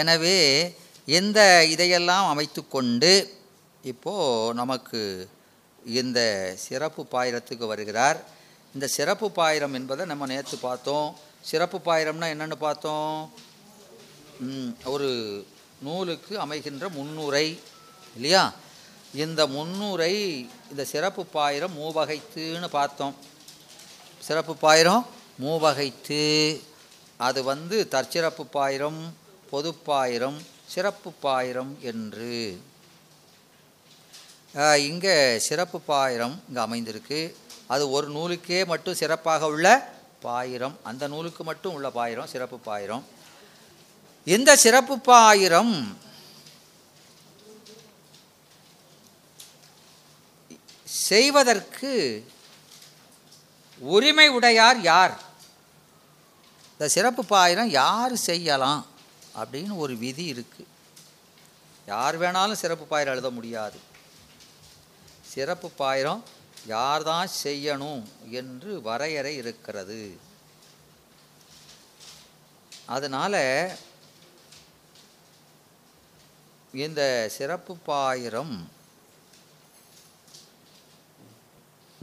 எனவே இந்த இதையெல்லாம் அமைத்து கொண்டு இப்போது நமக்கு இந்த சிறப்பு பாயிரத்துக்கு வருகிறார். இந்த சிறப்பு பாயிரம் என்பதை நம்ம நேற்று பார்த்தோம். சிறப்பு பாயிரம்னா என்னென்னு பார்த்தோம்? ஒரு நூலுக்கு அமைகின்ற முன்னுரை இல்லையா? இந்த முன்னுரை, இந்த சிறப்பு பாயிரம் மூவகைத்துன்னு பார்த்தோம். சிறப்பு பாயிரம் மூவகைத்து, அது தற்சிறப்பு பாயிரம், பொதுப்பாயிரம், சிறப்பு பாயிரம் என்று இங்கே சிறப்பு பாயிரம் இங்கே அமைந்திருக்கு. அது ஒரு நூலுக்கே மட்டும் சிறப்பாக உள்ள பாயிரம், அந்த நூலுக்கு மட்டும் உள்ள பாயிரம் சிறப்பு பாயிரம். இந்த சிறப்பு பாயிரம் செய்வதற்கு உரிமை உடையார் யார்? இந்த சிறப்பு பாயிரம் யார் செய்யலாம் அப்படின்னு ஒரு விதி இருக்குது. யார் வேணாலும் சிறப்பு பாயிரம் எழுத முடியாது. சிறப்பு பாயிரம் யார்தான் செய்யணும் என்று வரையறை இருக்கிறது. அதனால் இந்த சிறப்பு பாயிரம்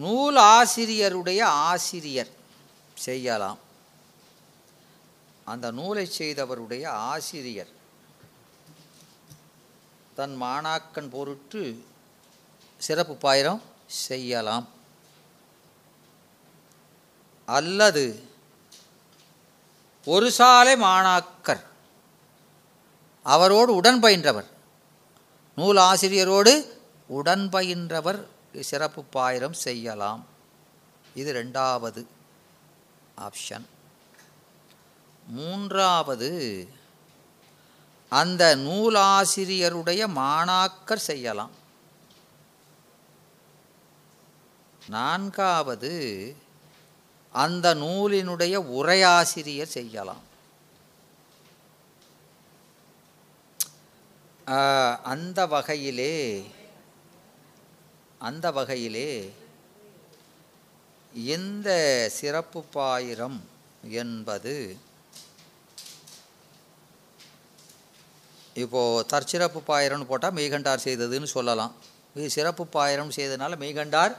நூல் ஆசிரியருடைய ஆசிரியர் செய்யலாம். அந்த நூலை செய்தவருடைய ஆசிரியர் தன் மாணாக்கன் பொருட்டு சிறப்பு பாயிரம் செய்யலாம். அல்லது ஒரு சாலை மாணாக்கர், அவரோடு உடன் பயின்றவர், நூல் ஆசிரியரோடு உடன் பயின்றவர் சிறப்பு பாயிரம் செய்யலாம். இது ரெண்டாவது ஆப்ஷன். மூன்றாவது, அந்த நூலாசிரியருடைய மாணாக்கர் செய்யலாம். நான்காவது, அந்த நூலினுடைய உரையாசிரியர் செய்யலாம். அந்த வகையிலே இந்த சிறப்பு பாயிரம் என்பது இப்போது தற்சிறப்பு பாயிரம்னு போட்டால் மெய்கண்டார் செய்ததுன்னு சொல்லலாம். இது சிறப்பு பாயிரம் செய்ததுனால மெய்கண்டார்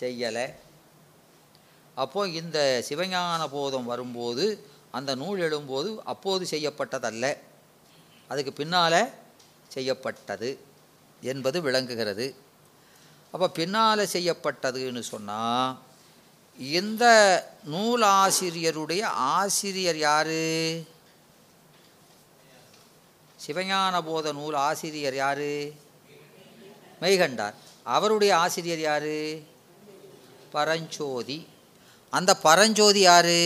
செய்யலை. அப்போது இந்த சிவஞான போதம் வரும்போது அந்த நூல் எழும்போது அப்போது செய்யப்பட்டதல்ல, அதுக்கு பின்னால் செய்யப்பட்டது என்பது விளங்குகிறது. அப்போ பின்னால் செய்யப்பட்டதுன்னு சொன்னால் இந்த நூலாசிரியருடைய ஆசிரியர் யார்? சிவஞான போத நூல் ஆசிரியர் யார்? மெய்கண்டார். அவருடைய ஆசிரியர் யார்? பரஞ்சோதி. அந்த பரஞ்சோதி யார்?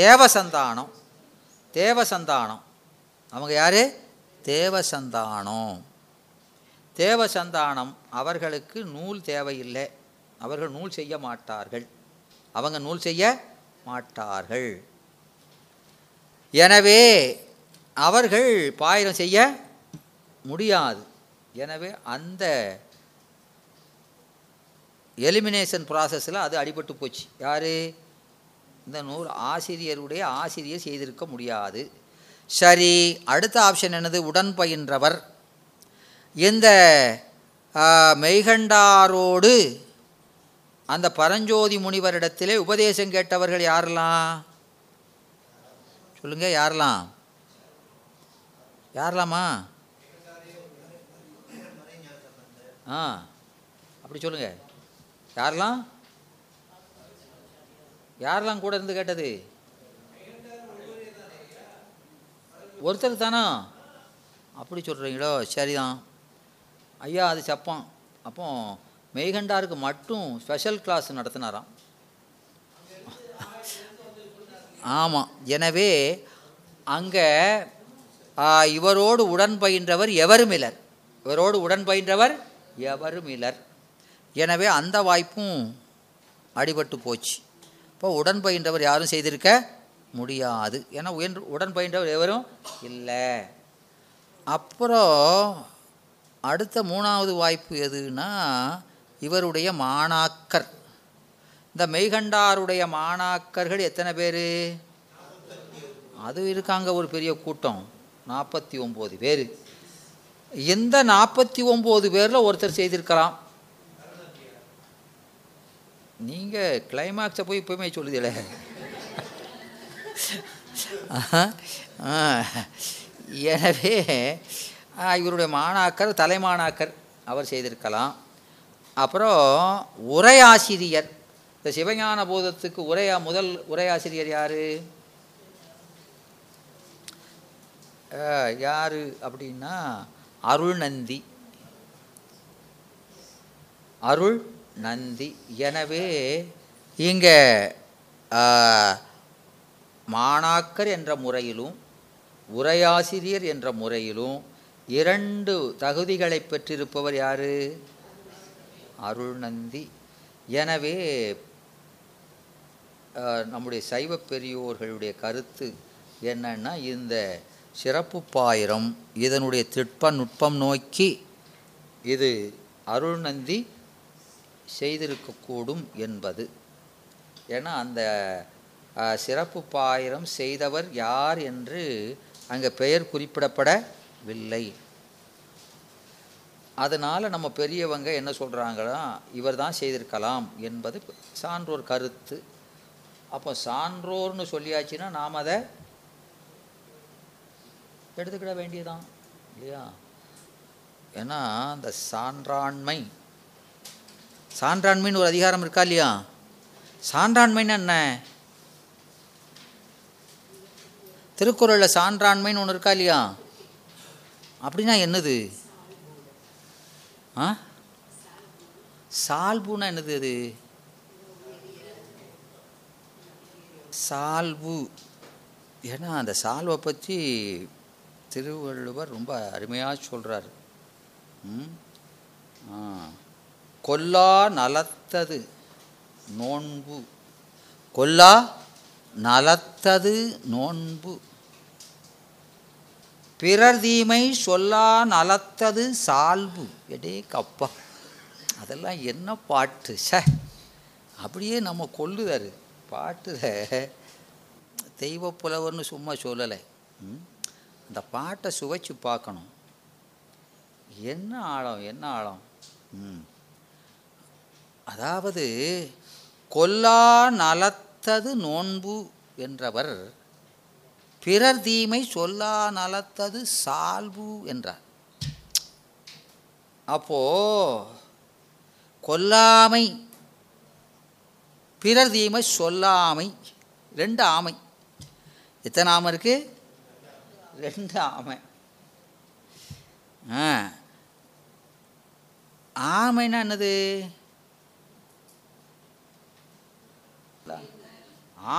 தேவசந்தானம். தேவசந்தானம் அவங்க யார்? தேவசந்தானம். தேவசந்தானம் அவர்களுக்கு நூல் தேவையில்லை, அவர்கள் நூல் செய்ய மாட்டார்கள், அவங்க நூல் செய்ய மாட்டார்கள். எனவே அவர்கள் பாயிரம் செய்ய முடியாது. எனவே அந்த எலிமினேஷன் ப்ராசஸில் அது அடிபட்டு போச்சு. யார்? இந்த நூல் ஆசிரியருடைய ஆசிரியர் செய்திருக்க முடியாது. சரி, அடுத்த ஆப்ஷன் என்னது? உடன் பயின்றவர். இந்த மெய்கண்டாரோடு அந்த பரஞ்சோதி முனிவரிடத்திலே உபதேசம் கேட்டவர்கள் யாரெல்லாம்? சொல்லுங்கள், யாரெல்லாம்? யாரெல்லாமா? அப்படி சொல்லுங்கள். யாரெல்லாம் கூட இருந்து கேட்டது? ஒருத்தர் தானா? அப்படி சொல்கிறீங்களோ, சரிதான் ஐயா, அது சப்பான். அப்போ மெய்கண்டாருக்கு மட்டும் ஸ்பெஷல் கிளாஸ் நடத்தினாராம். ஆமாம். எனவே அங்கே இவரோடு உடன் பயின்றவர் எவருமிலர். இவரோடு உடன் பயின்றவர் எவருமிலர். எனவே அந்த வாய்ப்பும் அடிபட்டு போச்சு. இப்போ உடன் பயின்றவர் யாரும் செய்திருக்க முடியாது, ஏன்னா உடன் பயின்றவர் எவரும் இல்லை. அப்புறம் அடுத்த மூணாவது வாய்ப்பு எதுன்னா, இவருடைய மாணாக்கர். இந்த மெய்கண்டாருடைய மாணாக்கர்கள் எத்தனை பேர்? அது இருக்காங்க ஒரு பெரிய கூட்டம் 49 பேர். எந்த 49 பேரில் ஒருத்தர் செய்திருக்கலாம். நீங்கள் கிளைமாக்ஸை போய் இப்போயுமே சொல்லுதில்ல. எனவே இவருடைய மாணாக்கர் தலைமாணாக்கர் அவர் செய்திருக்கலாம். அப்புறம் உரையாசிரியர், இந்த சிவஞான போதத்துக்கு முதல் உரையாசிரியர் யார் அப்படின்னா அருள் நந்தி. எனவே இங்கே மாணாக்கர் என்ற முறையிலும் உரையாசிரியர் என்ற முறையிலும் 2 தகுதிகளை பெற்றிருப்பவர் யார்? அருள் நந்தி. எனவே நம்முடைய சைவ பெரியோர்களுடைய கருத்து என்னன்னா, இந்த சிறப்பு பாயிரம் இதனுடைய நுட்பம் நோக்கி இது அருள் நந்தி செய்திருக்கக்கூடும் என்பது. ஏன்னா அந்த சிறப்பு பாயிரம் செய்தவர் யார் என்று அங்கே பெயர் குறிப்பிடப்படவில்லை. அதனால் நம்ம பெரியவங்க என்ன சொல்கிறாங்களா, இவர் தான் செய்திருக்கலாம் என்பது சான்றோர் கருத்து. அப்போ சான்றோர்னு சொல்லியாச்சுன்னா நாம் அதை எடுத்துக்கிட வேண்டியதான் இல்லையா? ஏன்னா இந்த சான்றாண்மைன்னு ஒரு அதிகாரம் இருக்கா இல்லையா? சான்றாண்மைன்னு என்ன? திருக்குறளில் சான்றாண்மைன்னு ஒன்று இருக்கா இல்லையா? அப்படின்னா என்னது? சால்புன்னா என்னது? அது சால்பு. ஏன்னா அந்த சால்வை பற்றி திருவள்ளுவர் ரொம்ப அருமையாக சொல்கிறார். கொல்லா நலத்தது நோன்பு, கொல்லா நலத்தது நோன்பு, பிறர் தீமை சொல்லா நலத்தது சால்பு. எடே கப்பா, அதெல்லாம் என்ன பாட்டு ச! அப்படியே நம்ம கொல்லுதாரு பாட்டில். தெய்வ புலவர்னு சும்மா சொல்லலை. அந்த பாட்டை சுவைச்சு பார்க்கணும். என்ன ஆழம்! அதாவது கொல்லா நலத்தது நோன்பு என்றவர் பிறர் தீமை சொல்லா நலத்தது சால்பு என்றார். அப்போது கொல்லாமை, பிறர் தீமை சொல்லாமை, 2 ஆமை. எத்தனை ஆமை இருக்குது? 2 ஆமை. ஆமைன்னா என்னது?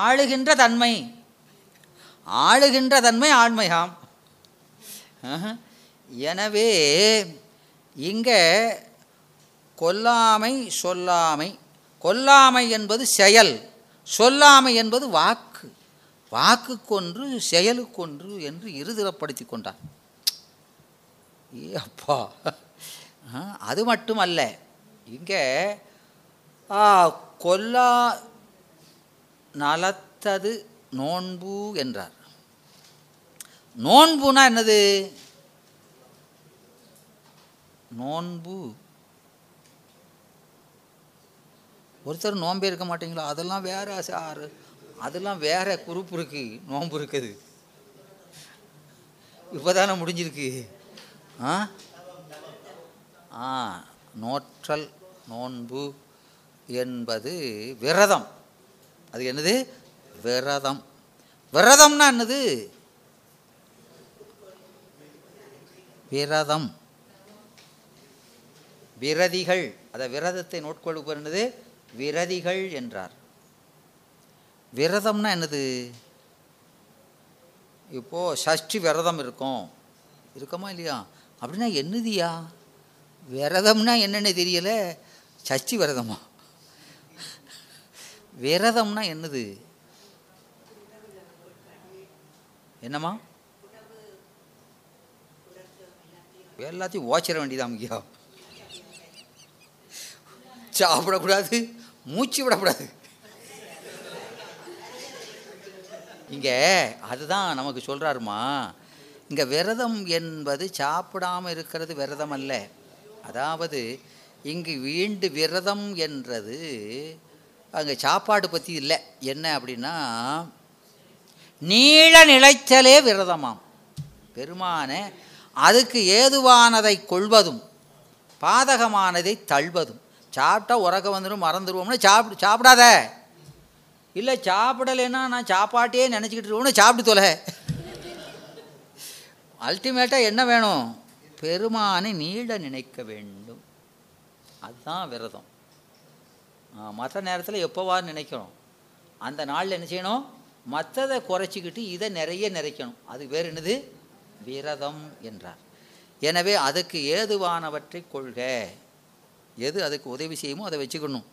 ஆளுகின்ற தன்மை ஆண்மையாம். எனவே இங்கே கொல்லாமை என்பது செயல், சொல்லாமை என்பது வாக்குக்கொன்று செயலுக்கொன்று என்று இருதரப்படுத்தி கொண்டார். அப்பா, அது மட்டுமல்ல, இங்கே கொல்லா நலத்தது நோன்பு என்றார். நோன்புனா என்னது? நோன்பு. ஒருத்தர் நோன்பே இருக்க மாட்டீங்களா? அதெல்லாம் வேற சார், அதெல்லாம் வேற குரூப் இருக்கு. நோன்பு இருக்குது, இப்போதானே முடிஞ்சிருக்கு. நோற்றல், நோன்பு என்பது விரதம். அது என்னது? விரதம். விரதம்னா என்னது? விரதம், விரதிகள். அதை விரதத்தை நோட்கொள்ளுவர் என்னது? விரதிகள் என்றார். விரதம்னா என்னது? இப்போது சஷ்டி விரதம் இருக்குமா இல்லையா? அப்படின்னா என்னதியா? விரதம்னா என்னென்னு தெரியலை. சஷ்டி விரதமா? விரதம்னா என்னது? என்னம்மா, எல்லாத்தையும் ஓச்சிட வேண்டியதான். முக்கியா சாப்பிடக்கூடாது, மூச்சு விடக்கூடாது, இங்கே அதுதான் நமக்கு சொல்கிறாருமா, இங்கே விரதம் என்பது சாப்பிடாமல் இருக்கிறது விரதம் அல்ல. அதாவது இங்கு வீண்டு விரதம் என்றது அங்கே சாப்பாடு பற்றி இல்லை. என்ன அப்படின்னா நீள நிலைச்சலே விரதமாம். பெருமானே அதுக்கு ஏதுவானதை கொள்வதும் பாதகமானதை தள்வதும். சாப்பிட்டா உறக்க வந்துடும் மறந்துடுவோம்னு சாப்பிடாத. இல்லை சாப்பிடலைன்னா நான் சாப்பாட்டையே நினச்சிக்கிட்டு இருக்கோம்னு சாப்பிட்டு தொலை. அல்டிமேட்டாக என்ன வேணும், பெருமானை நீள நினைக்க வேண்டும். அதுதான் விரதம். மற்ற நேரத்தில் எப்போவாது நினைக்கிறோம், அந்த நாளில் என்ன செய்யணும், மற்றதை குறைச்சிக்கிட்டு இதை நிறைய நிறைக்கணும். அது வேறு என்னது, விரதம் என்றார். எனவே அதுக்கு ஏதுவானவற்றை கொள்க, எது அதுக்கு உதவி செய்யுமோ அதை வச்சுக்கணும்.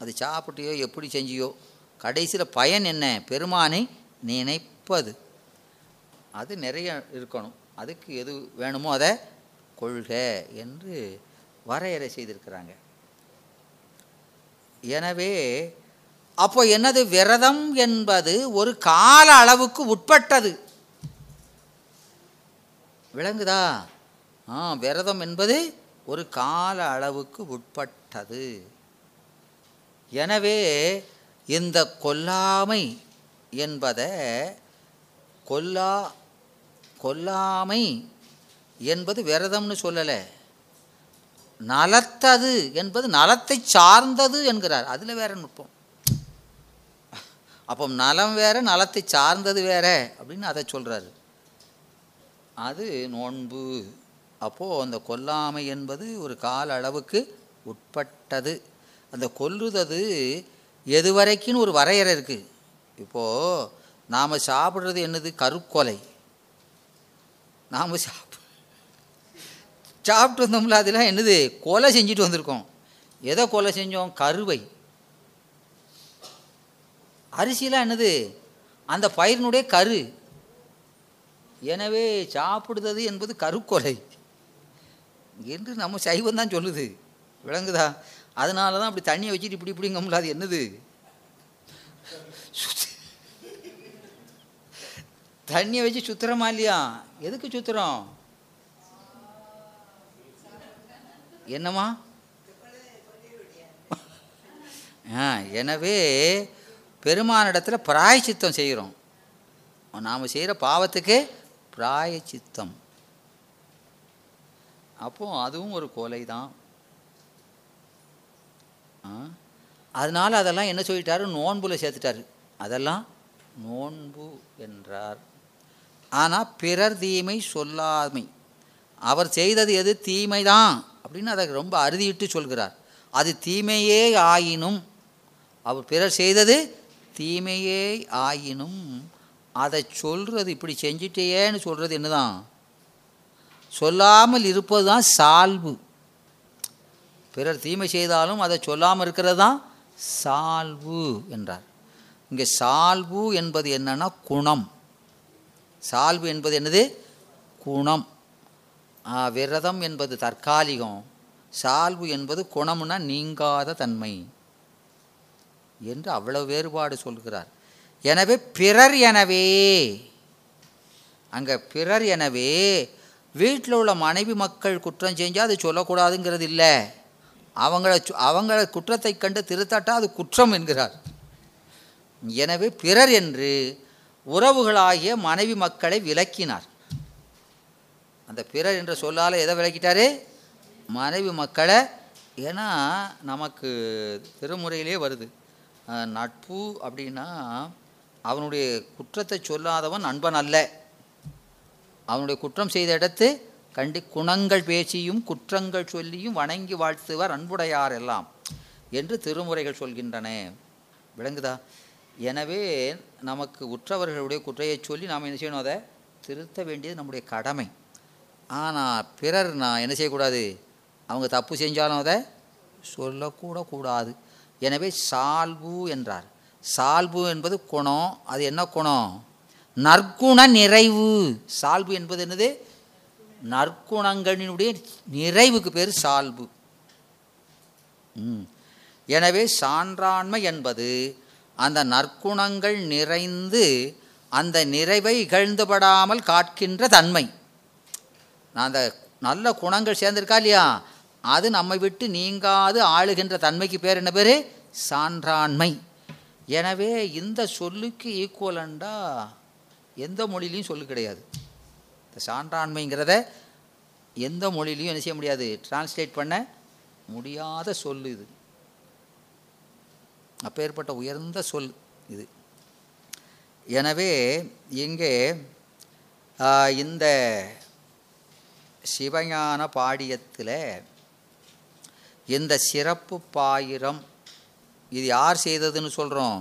அது சாப்பிட்டியோ எப்படி செஞ்சியோ கடைசியில் பயன் என்ன, பெருமானை நினைப்பது. அது நிறைய இருக்கணும். அதுக்கு எது வேணுமோ அதை கொள்க என்று வரையறை செய்திருக்கிறாங்க. எனவே அப்போ என்னது, விரதம் என்பது ஒரு கால அளவுக்கு உட்பட்டது. விளங்குதா? விரதம் என்பது ஒரு கால அளவுக்கு உட்பட்டது. எனவே இந்த கொல்லாமை என்பதை, கொல்லாமை என்பது விரதம்னு சொல்லலை. நலத்தது என்பது நலத்தை சார்ந்தது என்கிறார். அதில் வேற நுட்பம். அப்போ நலம் வேற, நலத்தை சார்ந்தது வேற அப்படின்னு அதை சொல்கிறாரு. அது நோன்பு. அப்போது அந்த கொல்லாமை என்பது ஒரு கால அளவுக்கு உட்பட்டது. அந்த கொல்லுதது எதுவரைக்குன்னு ஒரு வரையறை இருக்குது. இப்போது நாம் சாப்பிட்றது என்னது, கருக்கொலை. நாம் சாப்பிட்டு வந்தோம்ல, அதெல்லாம் என்னது, கொலை செஞ்சுட்டு வந்திருக்கோம். எதை கொலை செஞ்சோம், கருவை. அரிசிலாம் என்னது, அந்த பயிரினுடைய கரு. எனவே சாப்பிடுறது என்பது கருக்கொலை என்று நம்ம சைவம் தான் சொல்லுது. விளங்குதா? அதனால தான் அப்படி தண்ணியை வச்சுட்டு இப்படி இப்படிங்கம்ல, அது என்னது, தண்ணியை வச்சு சுத்துறமா இல்லையா? எதுக்கு சுத்துறோம்? என்னம்மா? எனவே பெருமானிடத்தில் பிராயச்சித்தம் செய்கிறோம். நாம் செய்கிற பாவத்துக்கு பிராயச்சித்தம். அப்போ அதுவும் ஒரு கொலை தான். அதனால் அதெல்லாம் என்ன சொல்லிட்டாரு, நோன்புல சேர்த்துட்டாரு. அதெல்லாம் நோன்பு என்றார். ஆனால் பிறர் தீமை சொல்லாமை, அவர் செய்தது எது, தீமை தான் அப்படின்னு அதை ரொம்ப அறுதியிட்டு சொல்கிறார். அது தீமையே ஆயினும், அவர் பிறர் செய்தது தீமையே ஆயினும் அதை சொல்கிறது, இப்படி செஞ்சிட்டேன்னு சொல்கிறது என்னதான், சொல்லாமல் இருப்பது தான் சால்பு. பிறர் தீமை செய்தாலும் அதை சொல்லாமல் இருக்கிறது தான் சால்பு என்றார். இங்கே சால்பு என்பது என்னன்னா குணம். சால்பு என்பது என்னது, குணம். விரதம் என்பது தற்காலிகம், சால்பு என்பது குணம்னா நீங்காத தன்மை என்று அவ்வளவு வேறுபாடு சொல்கிறார். எனவே பிறர், எனவே அங்கே பிறர், எனவே வீட்டில் உள்ள மனைவி மக்கள் குற்றம் செஞ்சால் அது சொல்லக்கூடாதுங்கிறது இல்லை. அவங்கள குற்றத்தை கண்டு திருத்தட்டா அது குற்றம் என்கிறார். எனவே பிறர் என்று உறவுகளாகிய மனைவி மக்களை விலக்கினார். அந்த பிறர் என்ற சொல்லால் எதை விளக்கிட்டாரு, மனைவி மக்களை. ஏன்னா நமக்கு திருமுறையிலே வருது, நட்பு அப்படின்னா அவனுடைய குற்றத்தை சொல்லாதவன் நண்பன் அல்ல. அவனுடைய குற்றம் செய்த இடத்து கண்டி குணங்கள் பேசியும் குற்றங்கள் சொல்லியும் வணங்கி வாழ்த்துவர் அன்புடையார் எல்லாம் என்று திருமுறைகள் சொல்கின்றன. விளங்குதா? எனவே நமக்கு உற்றவர்களுடைய குற்றையை சொல்லி நாம் என்ன செய்யணும், அதை திருத்த வேண்டியது நம்முடைய கடமை. ஆனால் பிறர் நான் என்ன செய்யக்கூடாது, அவங்க தப்பு செஞ்சாலும் அதை சொல்லக்கூடாது. எனவே சால்பு என்றார். சால்பு என்பது குணம். அது என்ன குணம், நற்குண நிறைவு. சால்பு என்பது என்னது, நற்குணங்களினுடைய நிறைவுக்கு பேர் சால்பு. எனவே சான்றாண்மை என்பது அந்த நற்குணங்கள் நிறைந்து அந்த நிறைவை இகழ்ந்துபடாமல் காக்கின்ற தன்மை. அந்த நல்ல குணங்கள் சேர்ந்திருக்கா இல்லையா, அது நம்மை விட்டு நீங்காது ஆளுகின்ற தன்மைக்கு பேர் என்ன பேர்? சான்றாண்மை. எனவே இந்த சொல்லுக்கு ஈக்குவலண்டா எந்த மொழியிலையும் சொல்லு கிடையாது. இந்த சான்றாண்மைங்கிறத எந்த மொழியிலையும் என்ன செய்ய முடியாது, டிரான்ஸ்லேட் பண்ண முடியாத சொல் இது. அப்பேற்பட்ட உயர்ந்த சொல் இது. எனவே இங்கே இந்த சிவஞான பாடியத்தில் இந்த சிறப்பு பாயிரம் இது யார் செய்ததுன்னு சொல்கிறோம்?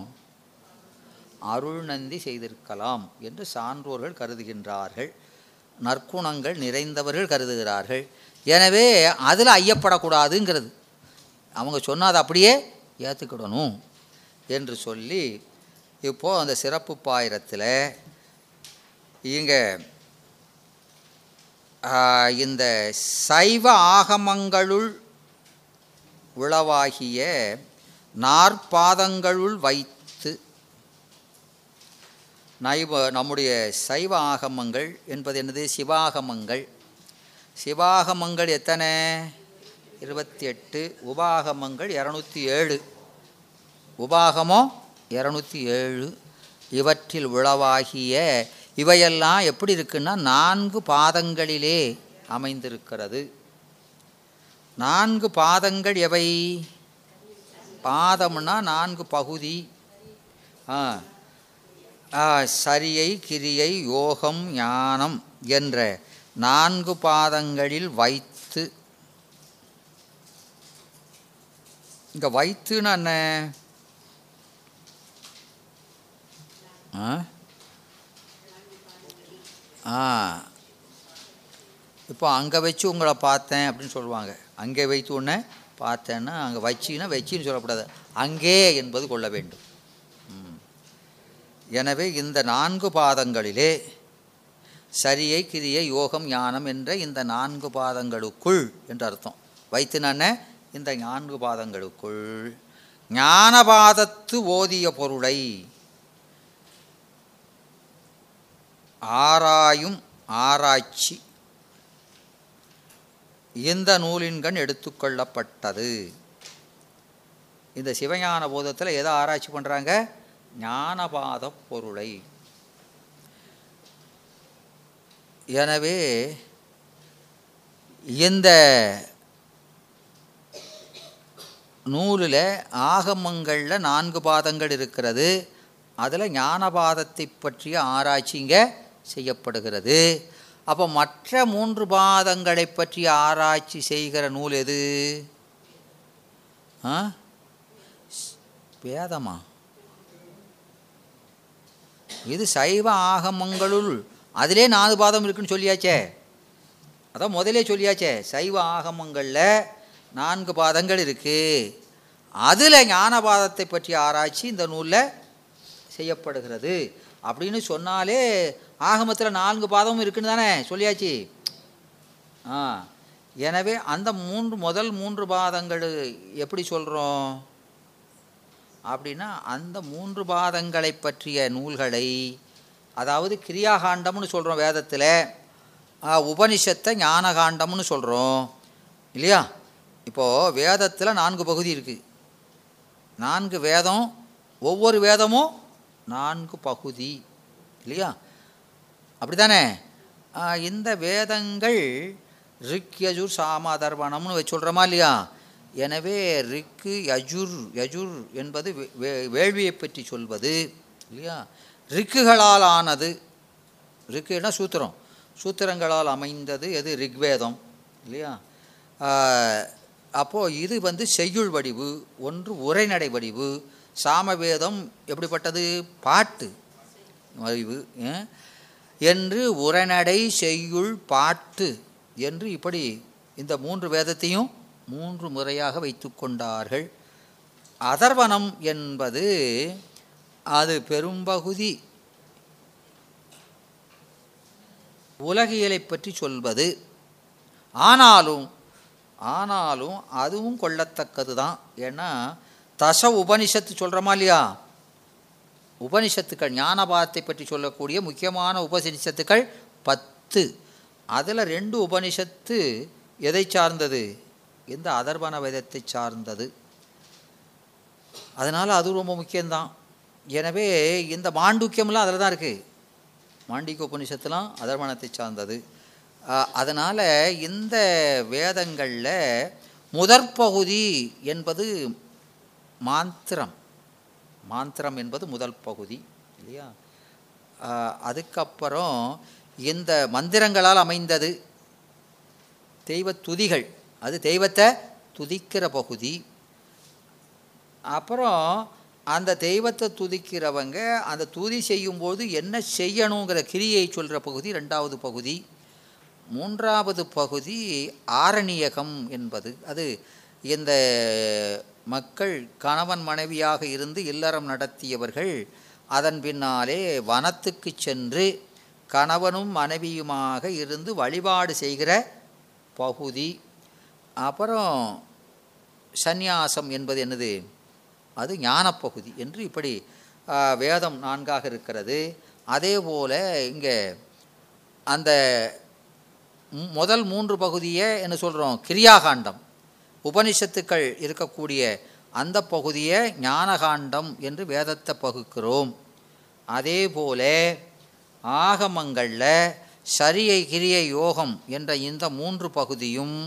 அருள்நந்தி செய்திருக்கலாம் என்று சான்றோர்கள் கருதுகின்றார்கள், நற்குணங்கள் நிறைந்தவர்கள் கருதுகிறார்கள். எனவே அதில் ஐயப்படக்கூடாதுங்கிறது, அவங்க சொன்னால் அதை அப்படியே ஏற்றுக்கிடணும் என்று சொல்லி இப்போது அந்த சிறப்பு பாயிரத்தில் இங்கே இந்த சைவ ஆகமங்களுள் உளவாகிய நாற்பாதங்களுள் வைத்து, நம்முடைய சைவ ஆகமங்கள் என்பது என்னது? சிவாகமங்கள். சிவாகமங்கள் எத்தனை? 28. உபாகமங்கள் 207. உபாகமம் 207. இவற்றில் உளவாகிய இவையெல்லாம் எப்படி இருக்குன்னா 4 பாதங்களிலே அமைந்திருக்கிறது. 4 பாதங்கள் எவை? பாதம்னா 4 பகுதி. சரியை, கிரியை, யோகம், ஞானம் என்ற 4 பாதங்களில் வைத்து. இங்கே வைத்துன்னு என்ன? இப்போ அங்கே வச்சு உங்களை பார்த்தேன் அப்படின்னு சொல்லுவாங்க. அங்கே வைத்து உடனே பார்த்தேன்னா அங்கே வச்சின்னா வச்சின்னு சொல்லக்கூடாது, அங்கே என்பது கொள்ள வேண்டும். எனவே இந்த 4 பாதங்களிலே சரியை, கிரியை, யோகம், ஞானம் என்ற இந்த 4 பாதங்களுக்குள் என்று அர்த்தம். வைத்துனானே இந்த 4 பாதங்களுக்குள் ஞானபாதத்து ஓதிய பொருளை ஆராயும் ஆராய்ச்சி இந்த நூலின்கண் எடுத்துக்கொள்ளப்பட்டது. இந்த சிவஞான போதத்தில் எதை ஆராய்ச்சி பண்ணுறாங்க? ஞானபாத பொருளை. எனவே இந்த நூலில் ஆகமங்களில் 4 பாதங்கள் இருக்கிறது. அதில் ஞானபாதத்தை பற்றிய ஆராய்ச்சிங்க செய்யப்படுகிறது. அப்போ மற்ற 3 பாதங்களை பற்றி ஆராய்ச்சி செய்கிற நூல் எது? வேதமா? இது சைவ ஆகமங்களுள் அதிலே 4 பாதம் இருக்குன்னு சொல்லியாச்சே, அதான் முதலே சொல்லியாச்சே. சைவ ஆகமங்களில் 4 பாதங்கள் இருக்குது, அதில் ஞானபாதத்தை பற்றிய ஆராய்ச்சி இந்த நூலில் செய்யப்படுகிறது அப்படின்னு சொன்னாலே ஆகமத்தில் 4 பாதமும் இருக்குன்னு தானே சொல்லியாச்சு. எனவே அந்த முதல் மூன்று பாதங்கள் எப்படி சொல்கிறோம் அப்படின்னா அந்த 3 பாதங்களை பற்றிய நூல்களை, அதாவது கிரியாகாண்டம்னு சொல்கிறோம் வேதத்தில், உபனிஷத்தை ஞானகாண்டம்னு சொல்கிறோம் இல்லையா. இப்போது வேதத்தில் 4 பகுதி இருக்குது, 4 வேதம், ஒவ்வொரு வேதமும் 4 பகுதி இல்லையா, அப்படித்தானே. இந்த வேதங்கள் ரிக், யஜுர், சாம, அதர்வணம்னு வச்சு சொல்கிறோமா இல்லையா. எனவே ரிக்கு, யஜுர் என்பது வேள்வியை பற்றி சொல்வது இல்லையா. ரிக்குகளால் ஆனது, ரிக்குன்னா சூத்திரம், சூத்திரங்களால் அமைந்தது எது? ரிக்வேதம் இல்லையா. அப்போது இது செய்யுள் வடிவு, ஒன்று உரைநடை வடிவு. சாமவேதம் எப்படிப்பட்டது? பாட்டு வடிவு என்று உரைநடை, செய்யுள், பாட்டு என்று இப்படி இந்த 3 வேதத்தையும் 3 முறையாக வைத்து கொண்டார்கள். அதர்வனம் என்பது அது பெரும்பகுதி உலகியலை பற்றி சொல்வது. ஆனாலும் அதுவும் கொள்ளத்தக்கது தான். ஏன்னா தச உபனிஷத்து சொல்கிறோமா இல்லையா, உபனிஷத்துக்கள் ஞான பாரத்தை பற்றி சொல்லக்கூடிய முக்கியமான உபநிஷத்துக்கள் 10. அதில் 2 உபனிஷத்து எதை சார்ந்தது? இந்த அதர்வண வேதத்தை சார்ந்தது. அதனால் அது ரொம்ப முக்கியம்தான். எனவே இந்த மாண்டூக்கியம்லாம் அதில் தான் இருக்குது. மாண்டிக உபனிஷத்துலாம் அதர்வணத்தை சார்ந்தது. அதனால் இந்த வேதங்களில் முதற் பகுதி என்பது மாந்திரம். மாந்திரம் என்பது முதல் பகுதி இல்லையா? அதுக்கப்புறம் இந்த மந்திரங்களால் அமைந்தது தெய்வ துதிகள், அது தெய்வத்தை துதிக்கிற பகுதி. அப்புறம் அந்த தெய்வத்தை துதிக்கிறவங்க அந்த துதி செய்யும்போது என்ன செய்யணுங்கிற கிரியை சொல்கிற பகுதி 2வது பகுதி. 3வது பகுதி ஆரண்யகம் என்பது, அது இந்த மக்கள் கணவன் மனைவியாக இருந்து இல்லறம் நடத்தியவர்கள் அதன் பின்னாலே வனத்துக்கு சென்று கணவனும் மனைவியுமாக இருந்து வழிபாடு செய்கிற பகுதி. அப்புறம் சந்நியாசம் என்பது என்னது? அது ஞானப்பகுதி என்று இப்படி வேதம் 4 இருக்கிறது. அதே போல் இங்கே அந்த முதல் 3 பகுதியை என்ன சொல்கிறோம்? கிரியாகாண்டம். உபனிஷத்துக்கள் இருக்கக்கூடிய அந்த பகுதியை ஞானகாண்டம் என்று வேதத்தை பகுக்கிறோம். அதே போல ஆகமங்களில் சரியை கிரிய யோகம் என்ற இந்த 3 பகுதியும்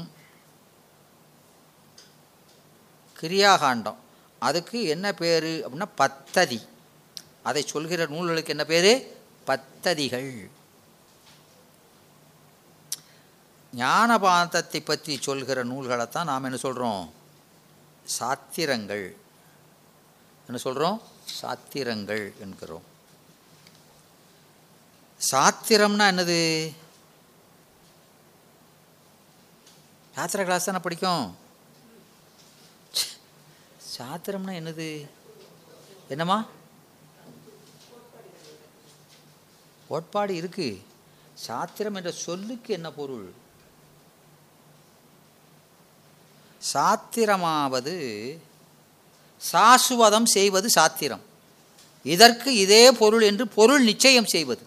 கிரியாகாண்டம். அதுக்கு என்ன பேர் அப்படின்னா பத்ததி. அதை சொல்கிற நூல்களுக்கு என்ன பேர்? பத்ததிகள். ஞானபாந்தத்தை பற்றி சொல்கிற நூல்களைத்தான் நாம் என்ன சொல்கிறோம்? சாத்திரங்கள். என்ன சொல்கிறோம்? சாத்திரங்கள் என்கிறோம். சாத்திரம்னா என்னது? சாத்திர கிளாஸ் தானே படிக்கும். சாத்திரம்னா என்னது? என்னம்மா? கோட்பாடு இருக்குது. சாத்திரம் என்ற சொல்லுக்கு என்ன பொருள்? சாத்திரமாவது சாசுவதம் செய்வது சாத்திரம். இதற்கு இதே பொருள் என்று பொருள் நிச்சயம் செய்வது.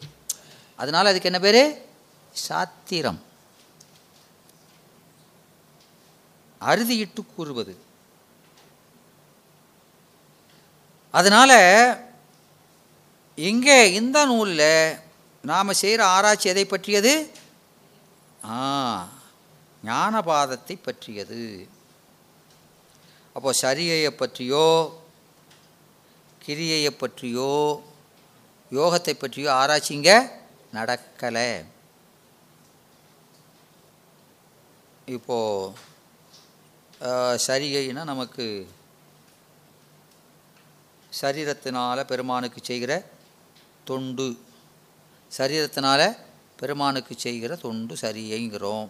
அதனால் அதுக்கு என்ன பேர்? சாத்திரம். அறுதியிட்டு கூறுவது. அதனால் இங்கே இந்த நூலில் நாம் செய்கிற ஆராய்ச்சி எதை பற்றியது? ஞானபாதத்தை பற்றியது. அப்போ சரியையை பற்றியோ கிரியையை பற்றியோ யோகத்தை பற்றியோ ஆராய்ச்சிங்க நடக்கலை. இப்போது சரிகைன்னா நமக்கு சரீரத்தினால் பெருமானுக்கு செய்கிற தொண்டு, சரீரத்தினால் பெருமானுக்கு செய்கிற தொண்டு சரியைங்கிறோம்.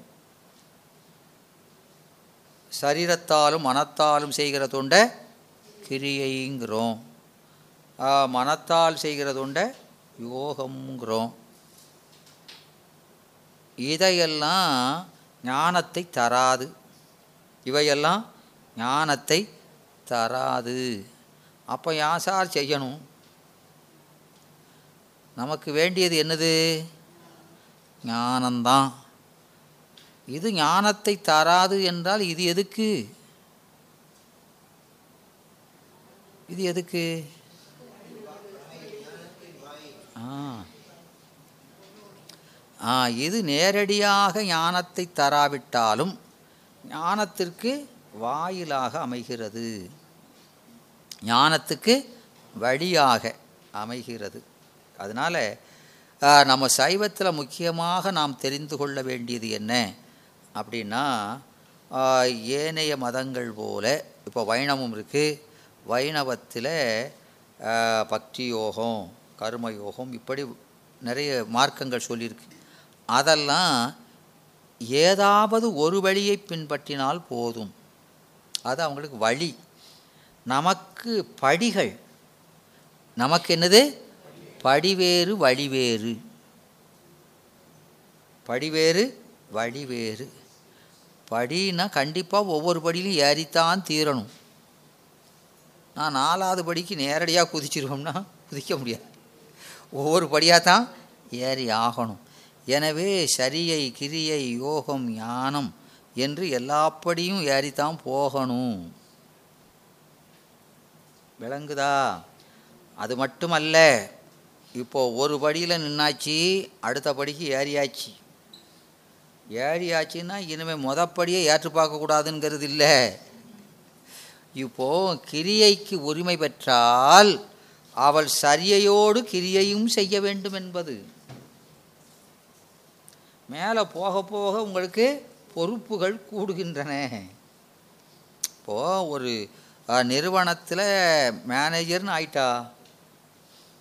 சரீரத்தாலும் மனத்தாலும் செய்கிற தொண்டை கிரியைங்கிறோம். மனத்தால் செய்கிற தொண்டை யோகம்ங்கிறோம். இதையெல்லாம் ஞானத்தை தராது. இவையெல்லாம் ஞானத்தை தராது. அப்போ யார் சார் செய்யணும்? நமக்கு வேண்டியது என்னது? ஞானந்தான். இது ஞானத்தை தராது என்றால் இது எதுக்கு? இது எதுக்கு? இது நேரடியாக ஞானத்தை தராவிட்டாலும் ஞானத்திற்கு வாயிலாக அமைகிறது, ஞானத்துக்கு வழியாக அமைகிறது. அதனால் நம்ம சைவத்தில் முக்கியமாக நாம் தெரிந்து கொள்ள வேண்டியது என்ன அப்படின்னா, ஏனைய மதங்கள் போல இப்போ வைணவம் இருக்குது. வைணவத்தில் பக்தி யோகம், கர்மயோகம், இப்படி நிறைய மார்க்கங்கள் சொல்லியிருக்கு. அதெல்லாம் ஏதாவது ஒரு வழியை பின்பற்றினால் போதும், அது அவங்களுக்கு வழி. நமக்கு படிகள். நமக்கு என்னது? படிவேறு வழிவேறு. படிவேறு வழிவேறு. படின்னா கண்டிப்பாக ஒவ்வொரு படியிலும் ஏறித்தான் தீரணும். நான் 4வது படிக்கு நேரடியாக குதிச்சிருவோம்னா குதிக்க முடியாது, ஒவ்வொரு படியாக தான் ஏறி ஆகணும். எனவே சரியை, கிரியை, யோகம், ஞானம் என்று எல்லாப்படியும் ஏறித்தான் போகணும். விளங்குதா? அது மட்டுமல்ல, இப்போது ஒரு படியில் நின்னாச்சு, அடுத்த படிக்கு ஏறியாச்சு. ஏறியாச்சுன்னா இனிமேல் மொதப்படியே ஏற்று பார்க்கக்கூடாதுங்கிறது இல்லை. இப்போது கிரியைக்கு உரிமை பெற்றால் அவள் சரியையோடு கிரியையும் செய்ய வேண்டும் என்பது. மேலே போக போக உங்களுக்கு பொறுப்புகள் கூடுகின்றன. இப்போது ஒரு நிறுவனத்தில் மேனேஜர்னு ஆயிட்டா,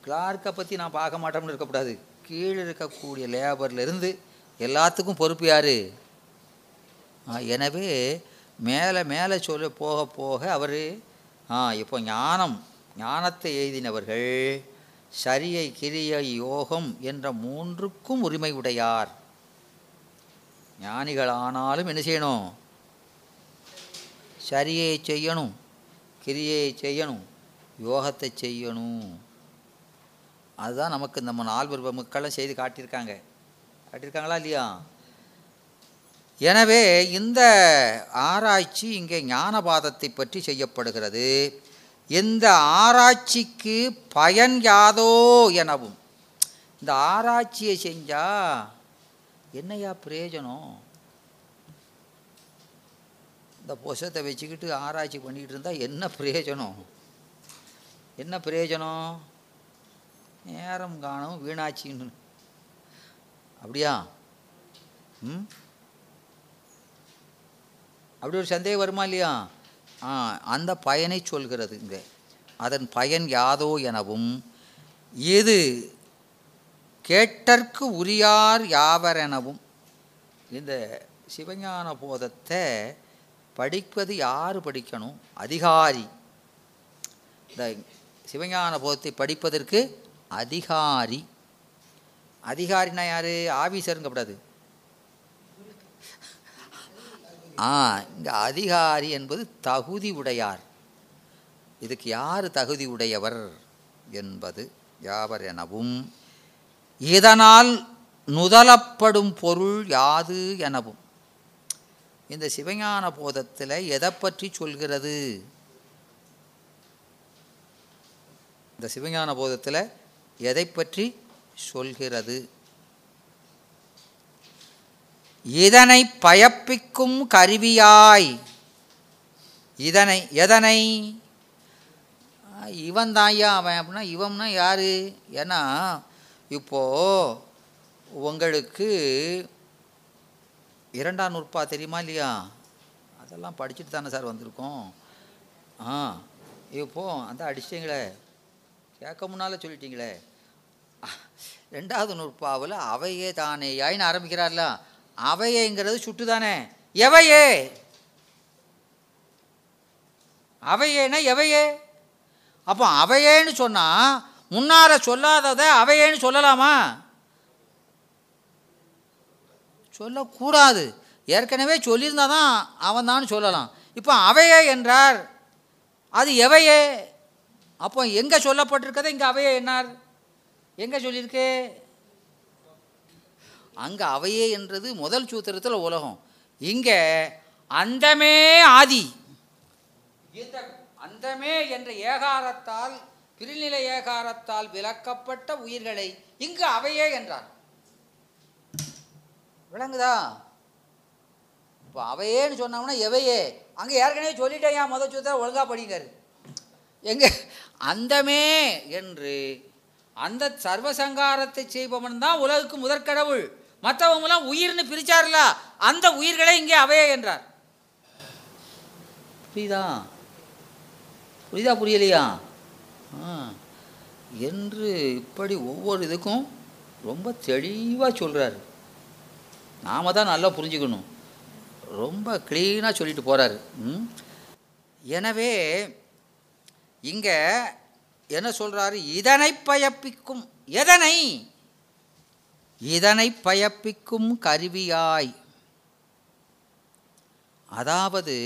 கிளார்க்கை பற்றி நான் பார்க்க மாட்டோம்னு இருக்கக்கூடாது. கீழே இருக்கக்கூடிய லேபர்லேருந்து எல்லாத்துக்கும் பொறுப்பு யார்? எனவே மேலே மேலே சொல்ல போக போக அவர் இப்போ ஞானத்தை எய்தினவர்கள் சரியை, கிரியை, யோகம் என்ற மூன்றுக்கும் உரிமை உடையார். ஞானிகள் ஆனாலும் என்ன செய்யணும்? சரியை செய்யணும், கிரியை செய்யணும், யோகத்தை செய்யணும். அதுதான் நமக்கு நம்ம நால்வர் மக்களும் செய்து காட்டியிருக்காங்களா இல்லையா? எனவே இந்த ஆராய்ச்சி இங்கே ஞானபாதத்தை பற்றி செய்யப்படுகிறது. இந்த ஆராய்ச்சிக்கு பயன் யாதோ எனவும், இந்த ஆராய்ச்சியை செஞ்சால் என்னையா பிரயோஜனம்? இந்த பொசத்தை வச்சுக்கிட்டு ஆராய்ச்சி பண்ணிக்கிட்டு இருந்தால் என்ன பிரயோஜனம்? என்ன பிரயோஜனம்? நேரம் காணும், வீணாச்சின்னு. அப்படியா? அப்படி ஒரு சந்தேகம் வருமா இல்லையா? அந்த பயனை சொல்கிறது இங்கே. அதன் பயன் யாதோ எனவும், இது கேட்டற்கு உரியார் யாவர் எனவும். இந்த சிவஞான போதத்தை படிப்பது யார் படிக்கணும்? அதிகாரி. இந்த சிவஞான போதத்தை படிப்பதற்கு அதிகாரி. அதிகாரினா யார்? ஆபீசருங்கப்படாது. இங்கே அதிகாரி என்பது தகுதி உடையார். இதுக்கு யார் தகுதி உடையவர் என்பது யாவர் எனவும், இதனால் நுதலப்படும் பொருள் யாது எனவும். இந்த சிவஞான போதத்தில் எதை பற்றி சொல்கிறது? இந்த சிவஞான போதத்தில் எதை பற்றி சொல்கிறது? இதனை பயப்பிக்கும் கருவியாய். இதனை, எதனை? இவன் தாயா அவன் அப்படின்னா இவன்னா யார்? ஏன்னா இப்போது உங்களுக்கு இரண்டாம் நூற்பா தெரியுமா இல்லையா? அதெல்லாம் படிச்சுட்டு தானே சார் வந்திருக்கோம். இப்போது அந்த அடிச்சிட்டிங்களே, கேட்க முன்னால் சொல்லிட்டீங்களே, ரெண்டாவது நூற்பாவில் அவையே தானே யாயின்னு ஆரம்பிக்கிறார்ல, அவையேங்கிறது சுட்டு தானே. எவையே, அவையேனா எவையே. அப்போ அவையேன்னு சொன்னால் முன்னால் சொல்லாததை அவையேன்னு சொல்லலாமா? சொல்லக்கூடாது. ஏற்கனவே சொல்லியிருந்தால் தான் அவன் தான் சொல்லலாம். இப்போ அவையே என்றார், அது எவையே. அப்போ எங்கே சொல்லப்பட்டிருக்கதை இங்கே அவையே என்னார்? எங்கே சொல்லியிருக்கு? அங்கே அவையே என்றது முதல் சூத்திரத்தில் உலகம். இங்கே அந்தமே ஆதி. அந்தமே என்ற ஏகாரத்தால், பிரிநிலை ஏகாரத்தால் விலக்கப்பட்ட உயிர்களை இங்கு அவையே என்றார். விளங்குதா? இப்போ அவையேன்னு சொன்னோம்னா எவையே. அங்கே ஏற்கனவே சொல்லிட்டேன், ஏன் முதல் சூத்திரம் ஒழுங்காக படிங்காரு. எங்கே அந்தமே என்று அந்த சர்வசங்காரத்தை செய்பவன் தான் உலகுக்கு முதற்கடவுள். மற்றவங்களாம் உயிர்னு பிரித்தார்ல, அந்த உயிர்களை இங்கே அவையே என்றார். புரியுதா? புரியலையா? என்று இப்படி ஒவ்வொரு இதுக்கும் ரொம்ப தெளிவாக சொல்கிறாரு. நாம தான் நல்லா புரிஞ்சுக்கணும். ரொம்ப க்ளீனாக சொல்லிட்டு போகிறாரு. எனவே இங்கே என்ன சொல்றாரு? இதனை பயப்பிக்கும். எதனை? இதனை பயப்பிக்கும் கருவியாய். அதாவது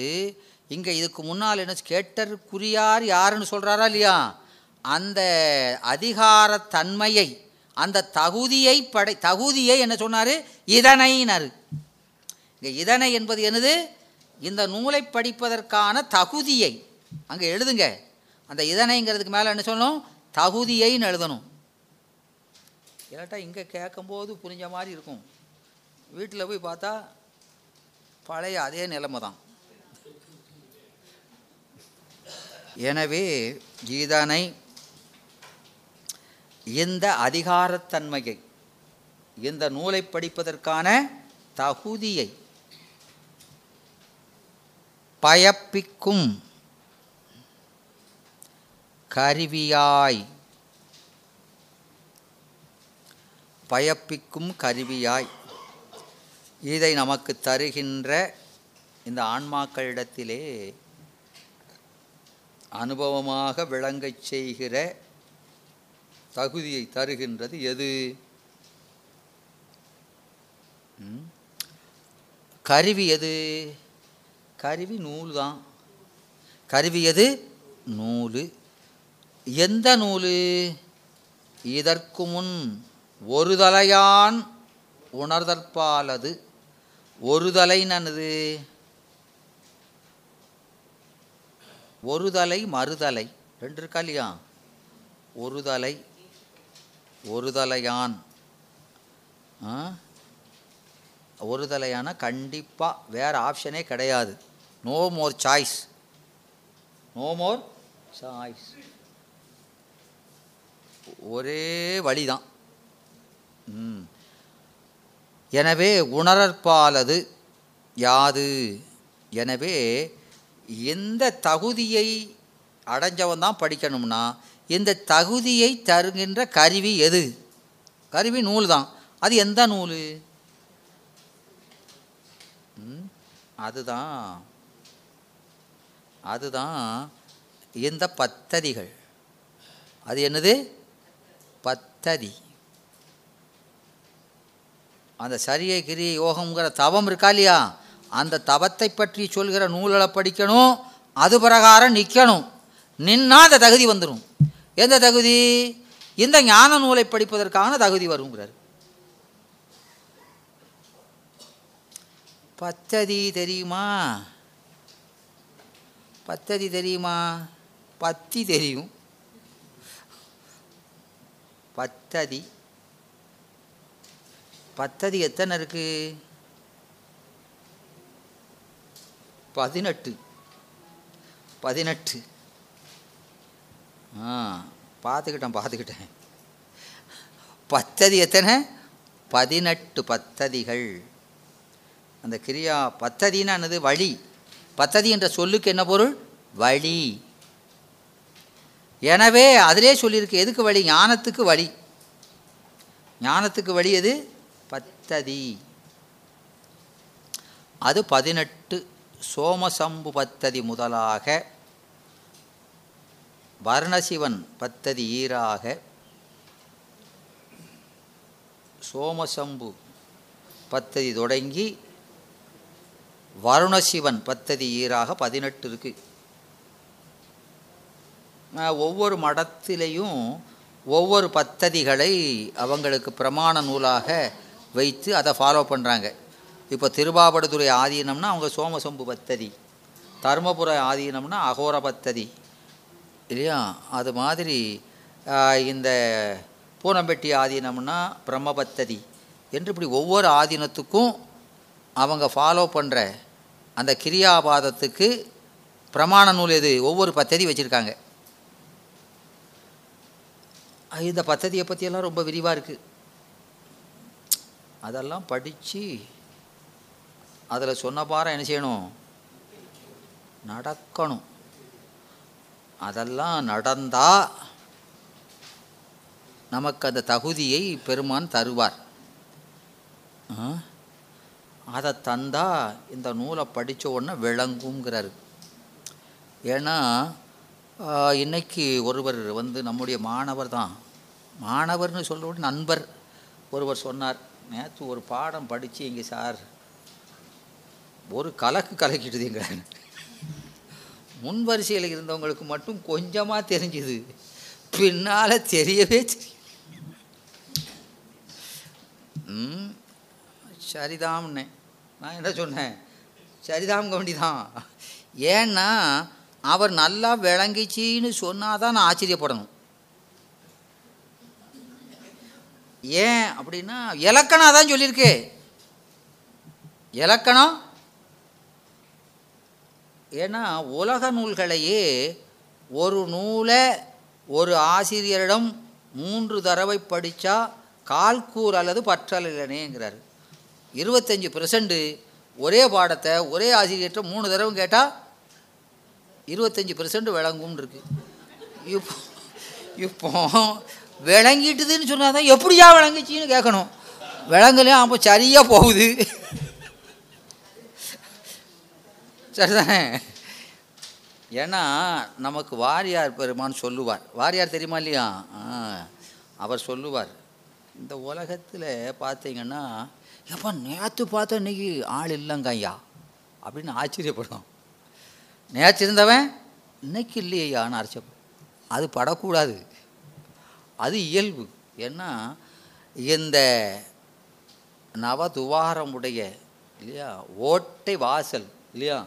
இங்கே இதுக்கு முன்னால் என்ன கேட்டற்குரியார் யாருன்னு சொல்கிறாரா இல்லையா? அந்த அதிகாரத்தன்மையை, அந்த தகுதியை தகுதியை என்ன சொன்னார்? இதனையினர். இதனை என்பது என்னது? இந்த நூலை படிப்பதற்கான தகுதியை அங்கே எழுதுங்க. அந்த இதனைங்கிறதுக்கு மேலே என்ன சொல்லணும்? தகுதியைன்னு எழுதணும். இல்லாட்டா இங்கே கேட்கும்போது புரிஞ்ச மாதிரி இருக்கும், வீட்டில் போய் பார்த்தா பழைய அதே நிலைமை தான். எனவே இதனை, இந்த அதிகாரத்தன்மையை, இந்த நூலை படிப்பதற்கான தகுதியை பயப்பிக்கும் கருவியாய், பயப்பிக்கும் கருவியாய் இதை நமக்கு தருகின்ற இந்த ஆன்மாக்களிடத்திலே அனுபவமாக விளங்கச் செய்கிற தகுதியை தருகின்றது எது? கருவி. எது கருவி? நூல் தான். கருவி எது? நூல். எந்த நூல்? இதற்கு முன் ஒரு தலையான் உணர்தற்பாலது. ஒரு தலை நனது, ஒரு தலை மறுதலை ரெண்டு இருக்கா இல்லையா? ஒரு தலை, ஒரு தலையான், ஒரு தலையான கண்டிப்பாக வேறு ஆப்ஷனே கிடையாது. No more choice, no more choice, ஒரே வழிதான். எனவே உணரற்பாலது யாது? எனவே எந்த தகுதியை அடைஞ்சவன் தான் படிக்கணும்னா, இந்த தகுதியை தருகின்ற கருவி எது? கருவி நூல் தான். அது எந்த நூல்? அதுதான் அதுதான் இந்த பத்ததிகள். அது என்னது? பத்ததி. அந்த சரியை கிரியை யோகம்ங்கிற தவம் இருக்கா இல்லையா? அந்த தவத்தை பற்றி சொல்கிற நூல்களை படிக்கணும், அது பிரகாரம் நிற்கணும். நின்னா அந்த தகுதி வந்துடும். எந்த தகுதி? இந்த ஞான நூலை படிப்பதற்கான தகுதி வருங்கிறார். பத்ததி தெரியுமா? பத்ததி தெரியுமா? பத்தி தெரியும். பத்ததி, பத்ததி எத்தனை இருக்கு? 18. 18 பார்த்துக்கிட்டேன். பத்ததி எத்தனை? 18 பத்ததிகள். அந்த கிரியா பத்ததின்னு என்னது? வழி. பத்ததி என்ற சொல்லுக்கு என்ன பொருள்? வழி. எனவே அதிலே சொல்லியிருக்கு. எதுக்கு வழி? ஞானத்துக்கு வழி. ஞானத்துக்கு வழி எது? பத்ததி. அது 18 சோமசம்பு பத்ததி முதலாக, வர்ணசிவன் பத்ததி ஈராக, சோமசம்பு பத்ததி தொடங்கி வருணசிவன் பத்ததி ஈராக 18 இருக்கு. ஒவ்வொரு மடத்திலையும் ஒவ்வொரு பத்ததிகளை அவங்களுக்கு பிரமாண நூலாக வைத்து அதை ஃபாலோ பண்ணுறாங்க. இப்போ திருவாவடுதுறை ஆதீனம்னா அவங்க சோமசம்பு பத்ததி, தருமபுர ஆதீனம்னா அகோர பத்ததி இல்லையா? அது மாதிரி இந்த பூனம்பெட்டி ஆதீனம்னா பிரம்ம பத்ததி என்று இப்படி ஒவ்வொரு ஆதீனத்துக்கும் அவங்க ஃபாலோ பண்ணுற அந்த கிரியாபாதத்துக்கு பிரமாண நூல் எது? ஒவ்வொரு பத்ததி வச்சுருக்காங்க. இந்த பத்ததியை பற்றியெல்லாம் ரொம்ப விரிவாக இருக்குது. அதெல்லாம் படித்து அதில் சொன்ன பாரம் என்ன செய்யணும்? நடக்கணும். அதெல்லாம் நடந்தால் நமக்கு அந்த தகுதியை பெருமான் தருவார். அதை தந்தால் இந்த நூலை படித்த உடனே விளங்குங்கிறாரு. ஏன்னா இன்றைக்கி ஒருவர் நம்முடைய மாணவர் தான், மாணவர்னு சொல்கிறோட நண்பர் ஒருவர் சொன்னார், நேற்று ஒரு பாடம் படித்து எங்கே சார் ஒரு கலக்கிடுதுங்க, முன்வரிசையில் இருந்தவங்களுக்கு மட்டும் கொஞ்சமாக தெரிஞ்சுது, பின்னால் தெரியவே தெரியும். சரிதாம்னே நான் என்ன சொன்னேன், சரிதாம் கவண்டி தான். ஏன்னா அவர் நல்லா விளங்கிச்சின்னு சொன்னாதான் நான் ஆச்சரியப்படணும். ஏன் அப்படின்னா இலக்கணம் தான் சொல்லியிருக்கு. இலக்கணம் ஏன்னா உலக நூல்களையே ஒரு நூலை ஒரு ஆசிரியரிடம் 3 தடவை படித்தா கால்கூர் அல்லது பற்றல் இல்லைனேங்கிறார். 25% ஒரே பாடத்தை ஒரே ஆசிரியர்கிட்ட 3 தடவை கேட்டால் 25% விளங்கும்னு இருக்கு. இப்போ விளங்கிட்டுதுன்னு சொன்னால் தான் எப்படியா விளங்குச்சின்னு கேட்கணும். விளங்கலையும் அப்போ சரியாக போகுது சரிதானே. ஏன்னா நமக்கு வாரியார் பெருமான்னு சொல்லுவார். வாரியார் தெரியுமா இல்லையா? அவர் சொல்லுவார், இந்த உலகத்தில் பார்த்தீங்கன்னா எப்போ நேற்று பார்த்தா இன்னைக்கு ஆள் இல்லைங்க ஐயா அப்படின்னு ஆச்சரியப்படும். நேற்று இருந்தவன் இன்னைக்கு இல்லையான்னு ஆச்சரியப்படும். அது படக்கூடாது, அது இயல்பு. ஏன்னா இந்த நவதுவாரம் உடைய இல்லையா, ஓட்டை வாசல் இல்லையா,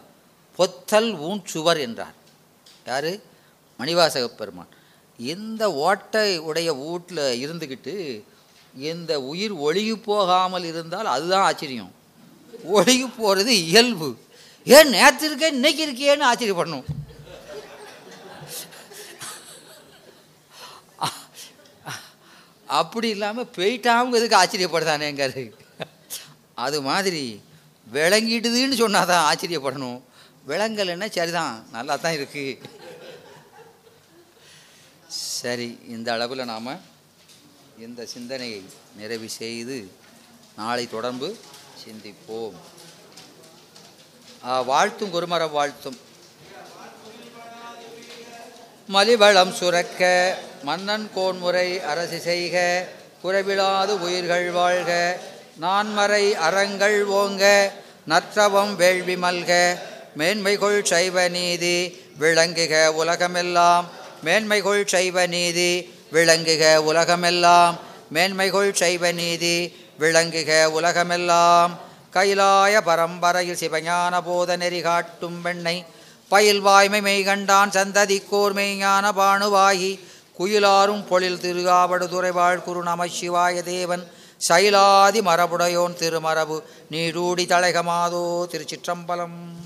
பொத்தல் ஊன் சுவர் என்றார் யார்? மணிவாசக பெருமான். இந்த ஓட்டை உடைய வீட்டில் இருந்துக்கிட்டு இந்த உயிர் ஒழுகி போகாமல் இருந்தால் அதுதான் ஆச்சரியம். ஒழுகி போகிறது இயல்பு. ஏன் நேற்று இருக்கேன் இன்னைக்கு இருக்கேன்னு ஆச்சரியப்படணும். அப்படி இல்லாமல் போயிட்டாங்கிறதுக்கு ஆச்சரியப்படுதானேங்கிறது. அது மாதிரி விளங்கிட்டுதுன்னு சொன்னால் தான் ஆச்சரியப்படணும். விளங்கலைன்னா சரிதான் நல்லா தான் இருக்குது. சரி, இந்த அளவில் நாம் இந்த சிந்தனையை நிறைவு செய்து நாளை தொடர்ந்து சிந்திப்போம். வாழ்த்தும் குருமரம் வாழ்த்தும் மலிவளம் சுரக்க மன்னன் கோன்முறை அரசு செய்க குறைவிலாது உயிர்கள் வாழ்க நான்மறை அறங்கள் ஓங்க நற்றவம் வேள்வி மல்க மேன்மைகொள் சைவ நீதி விளங்குக உலகமெல்லாம் மேன்மைகொள் சைவ நீதி விளங்குக உலகமெல்லாம் மேன்மைகொள் சைவ நீதி விளங்குக உலகமெல்லாம் கைலாய பரம்பரையில் சிவஞான போத நெறி காட்டும் பெண்ணை பயில் வாய்மை மெய்கண்டான் சந்ததி கோர்மெய் ஞான பானுவாகி குயிலாரும் பொழில் திருகாவடுதுறை வாழ்குரு நம சிவாய தேவன் சைலாதி மரபுடையோன் திருமரபு நீடூடி தலைகமாதோ. திருச்சிற்றம்பலம்.